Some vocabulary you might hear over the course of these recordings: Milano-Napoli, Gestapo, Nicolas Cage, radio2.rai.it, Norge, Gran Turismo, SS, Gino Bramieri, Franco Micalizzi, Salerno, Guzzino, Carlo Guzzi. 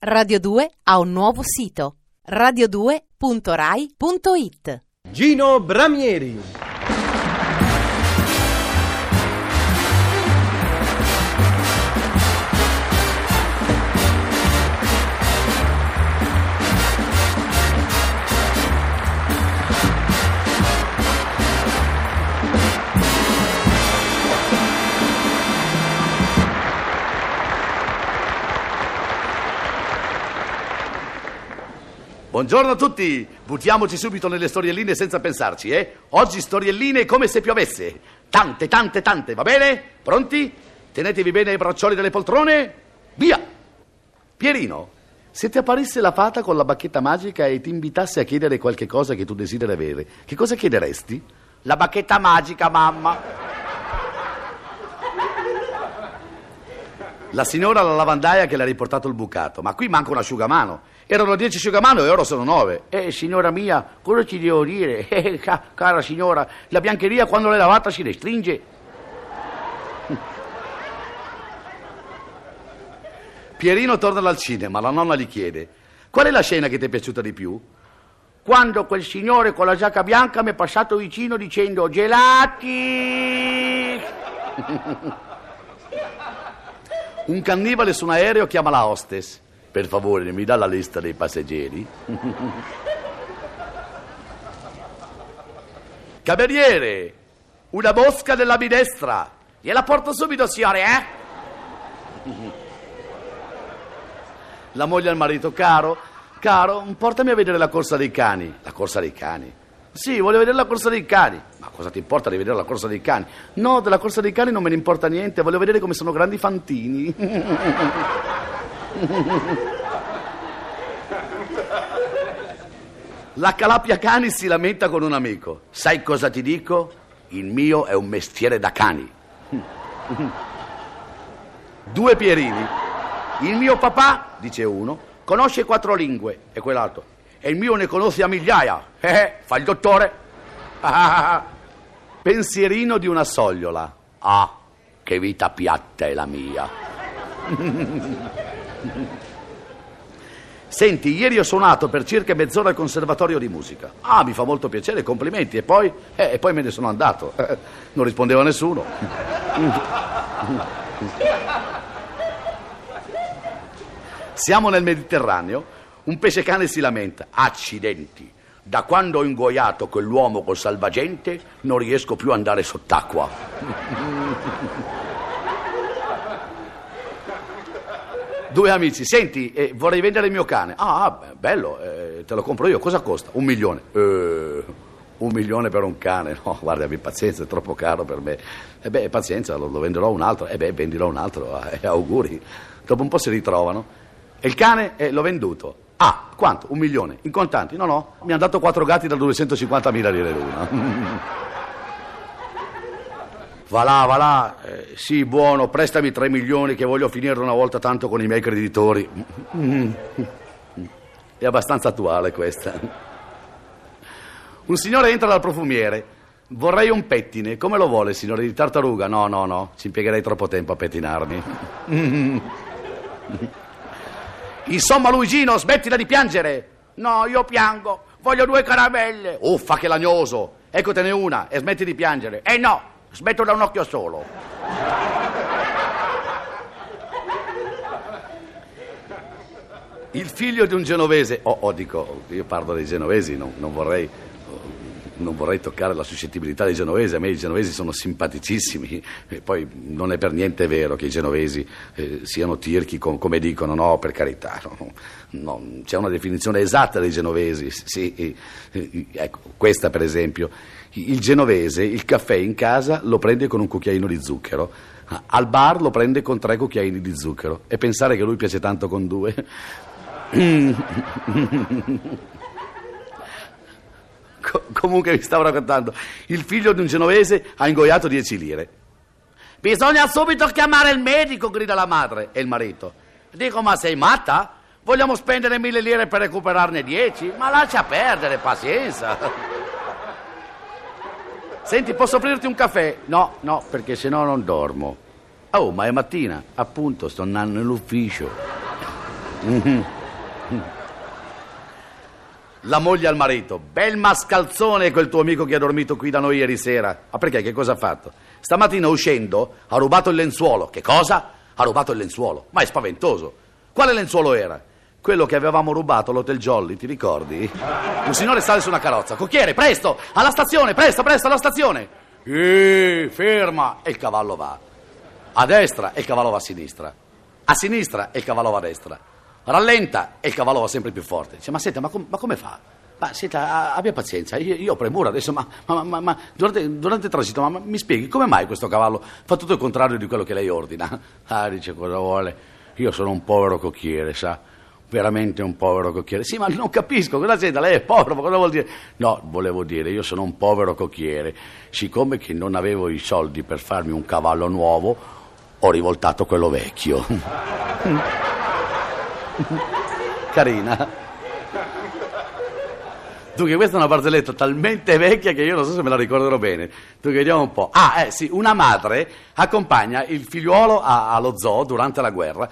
Radio 2 ha un nuovo sito, radio2.rai.it. Gino Bramieri. Buongiorno a tutti, buttiamoci subito nelle storielline senza pensarci, Oggi storielline come se piovesse, tante, va bene? Pronti? Tenetevi bene ai braccioli delle poltrone, via! Pierino, se ti apparisse la fata con la bacchetta magica e ti invitasse a chiedere qualche cosa che tu desideri avere, che cosa chiederesti? La bacchetta magica, mamma! La signora alla lavandaia che le ha riportato il bucato, ma qui manca un asciugamano. Erano 10 asciugamano e ora sono 9. Signora mia, cosa ci devo dire? Cara signora, la biancheria quando l'è lavata si restringe. Pierino torna dal cinema, la nonna gli chiede: qual è la scena che ti è piaciuta di più? Quando quel signore con la giacca bianca mi è passato vicino dicendo gelati. Un cannibale su un aereo chiama la hostess. Per favore, mi dà la lista dei passeggeri? Cameriere, una mosca nella minestra. Gliela porto subito, signore, La moglie al marito: caro, portami a vedere la corsa dei cani. La corsa dei cani? Sì, voglio vedere la corsa dei cani. Ma cosa ti importa di vedere la corsa dei cani? No, della corsa dei cani non me ne importa niente, voglio vedere come sono grandi i fantini. La Calapia Cani si lamenta con un amico: sai cosa ti dico? Il mio è un mestiere da cani. Due Pierini: il mio papà, dice uno, conosce 4 lingue, e quell'altro: e il mio ne conosce a migliaia. Fa il dottore. Pensierino di una sogliola: ah, che vita piatta è la mia. Senti, ieri ho suonato per circa mezz'ora al conservatorio di musica. Ah, mi fa molto piacere, complimenti. E poi me ne sono andato. Non rispondeva nessuno. Siamo nel Mediterraneo. Un pescecane si lamenta: accidenti, da quando ho ingoiato quell'uomo col salvagente non riesco più a andare sott'acqua. Due amici: senti, vorrei vendere il mio cane. Ah, bello, te lo compro io. Cosa costa? 1 milione. 1 milione per un cane? No, guarda, abbi pazienza, è troppo caro per me. Pazienza, lo venderò a un altro. Vendirò un altro, auguri. Dopo un po' si ritrovano. E il cane l'ho venduto. Ah, quanto? 1 milione. In contanti? No, mi hanno dato 4 gatti da 250.000 lire l'una. Va là, sì, buono, prestami 3 milioni che voglio finire una volta tanto con i miei creditori. È abbastanza attuale questa. Un signore entra dal profumiere: vorrei un pettine. Come lo vuole, signore? Di tartaruga? No, ci impiegherei troppo tempo a pettinarmi. Insomma, Luigino, smettila di piangere. No, io piango, voglio 2 caramelle. Uffa, che lagnoso, eccotene una e smetti di piangere. No, smetto da un occhio solo. Il figlio di un genovese. Dico, io parlo dei genovesi, non vorrei toccare la suscettibilità dei genovesi. A me i genovesi sono simpaticissimi. E poi non è per niente vero che i genovesi siano tirchi, come dicono. No, per carità, no, c'è una definizione esatta dei genovesi. Sì, ecco, questa per esempio: il genovese il caffè in casa lo prende con un cucchiaino di zucchero, al bar lo prende con 3 cucchiaini di zucchero, e pensare che lui piace tanto con 2. Comunque vi stavo raccontando: il figlio di un genovese ha ingoiato 10 lire. Bisogna subito chiamare il medico, grida la madre. E il marito: dico, ma sei matta? Vogliamo spendere 1.000 lire per recuperarne 10? Ma lascia perdere, pazienza. Senti, posso offrirti un caffè? No, perché sennò non dormo. Ma è mattina, appunto, sto andando all'ufficio. La moglie al marito: bel mascalzone quel tuo amico che ha dormito qui da noi ieri sera. Ma perché? Che cosa ha fatto? Stamattina uscendo ha rubato il lenzuolo. Che cosa? Ha rubato il lenzuolo. Ma è spaventoso. Quale lenzuolo era? Quello che avevamo rubato all'Hotel Jolly, ti ricordi? Un signore sale su una carrozza. Cocchiere, presto, alla stazione, presto, presto, alla stazione. Ferma. E il cavallo va a destra e il cavallo va a sinistra. A sinistra e il cavallo va a destra. Rallenta e il cavallo va sempre più forte. Dice: ma senta, ma come fa? Ma senta, abbia pazienza, io ho premura adesso, ma durante il transito, ma mi spieghi come mai questo cavallo fa tutto il contrario di quello che lei ordina? Ah, dice, cosa vuole? Io sono un povero cocchiere, sa? Veramente un povero cocchiere. Sì, ma non capisco, cosa senta, lei è povero, ma cosa vuol dire? No, volevo dire, io sono un povero cocchiere. Siccome che non avevo i soldi per farmi un cavallo nuovo, ho rivoltato quello vecchio. Carina. Dunque, questa è una barzelletta talmente vecchia che io non so se me la ricorderò bene. Dunque, vediamo un po'. Sì, una madre accompagna il figliuolo allo zoo durante la guerra.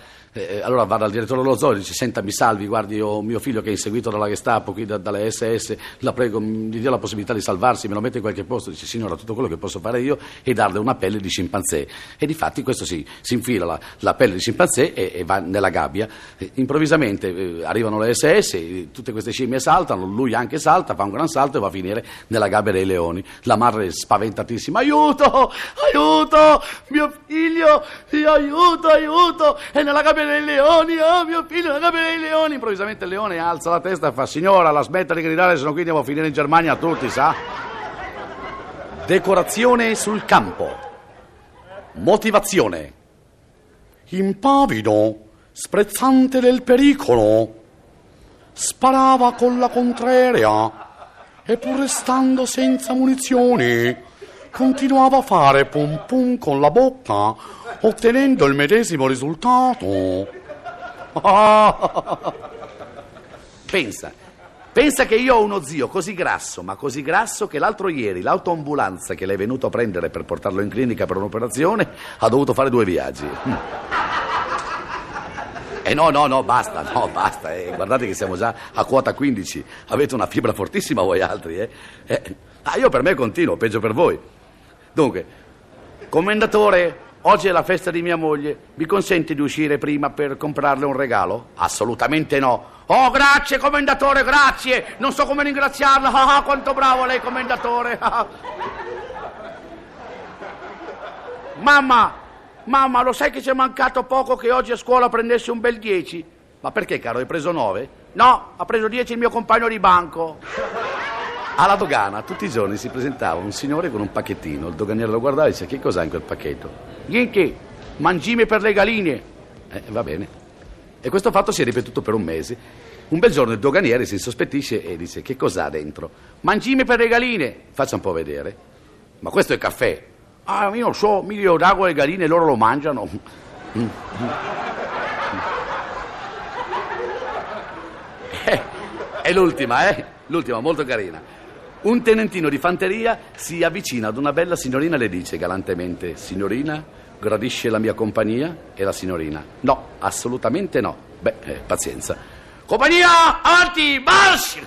Allora va dal direttore dello zoo e dice: senta, mi salvi, guardi, ho mio figlio che è inseguito dalla Gestapo, qui dalle SS, la prego, gli dia la possibilità di salvarsi, me lo mette in qualche posto. Dice: signora, tutto quello che posso fare io è darle una pelle di scimpanzé. E difatti questo si infila la pelle di scimpanzé e va nella gabbia. Improvvisamente arrivano le SS, tutte queste scimmie saltano, lui anche salta, fa un gran salto e va a finire nella gabbia dei leoni. La madre spaventatissima: aiuto, aiuto, mio figlio, aiuto, aiuto, è nella gabbia dei leoni, oh mio figlio, la gabbia dei leoni. Improvvisamente il leone alza la testa e fa: signora, la smetta di gridare, sennò qui andiamo a finire in Germania a tutti, sa? Decorazione sul campo. Motivazione: impavido, sprezzante del pericolo, sparava con la contraria e pur restando senza munizioni continuava a fare pum pum con la bocca, ottenendo il medesimo risultato. Pensa che io ho uno zio così grasso, ma così grasso, che l'altro ieri l'autoambulanza che l'è venuto a prendere per portarlo in clinica per un'operazione ha dovuto fare 2 viaggi. No, basta. Guardate che siamo già a quota 15. Avete una fibra fortissima voi altri, io per me continuo, peggio per voi. Dunque, commendatore, oggi è la festa di mia moglie. Mi consente di uscire prima per comprarle un regalo? Assolutamente no. Oh, grazie, commendatore, grazie. Non so come ringraziarla. Ah, quanto bravo lei, commendatore. Ah. Mamma, lo sai che ci è mancato poco che oggi a scuola prendessi un bel 10? Ma perché, caro, hai preso 9? No, ha preso 10 il mio compagno di banco. Alla dogana tutti i giorni si presentava un signore con un pacchettino. Il doganiere lo guardava e diceva: che cos'ha in quel pacchetto? Niente, mangime per le galine. Va bene. E questo fatto si è ripetuto per un mese. Un bel giorno il doganiere si insospettisce e dice: che cos'ha dentro? Mangime per le galine. Faccia un po' vedere. Ma questo è caffè. Ah, io non so, io dago le galine e loro lo mangiano. È l'ultima, L'ultima, molto carina. Un tenentino di fanteria si avvicina ad una bella signorina e le dice galantemente: signorina, gradisce la mia compagnia? E la signorina: no, assolutamente no. Pazienza. Compagnia, avanti, marci!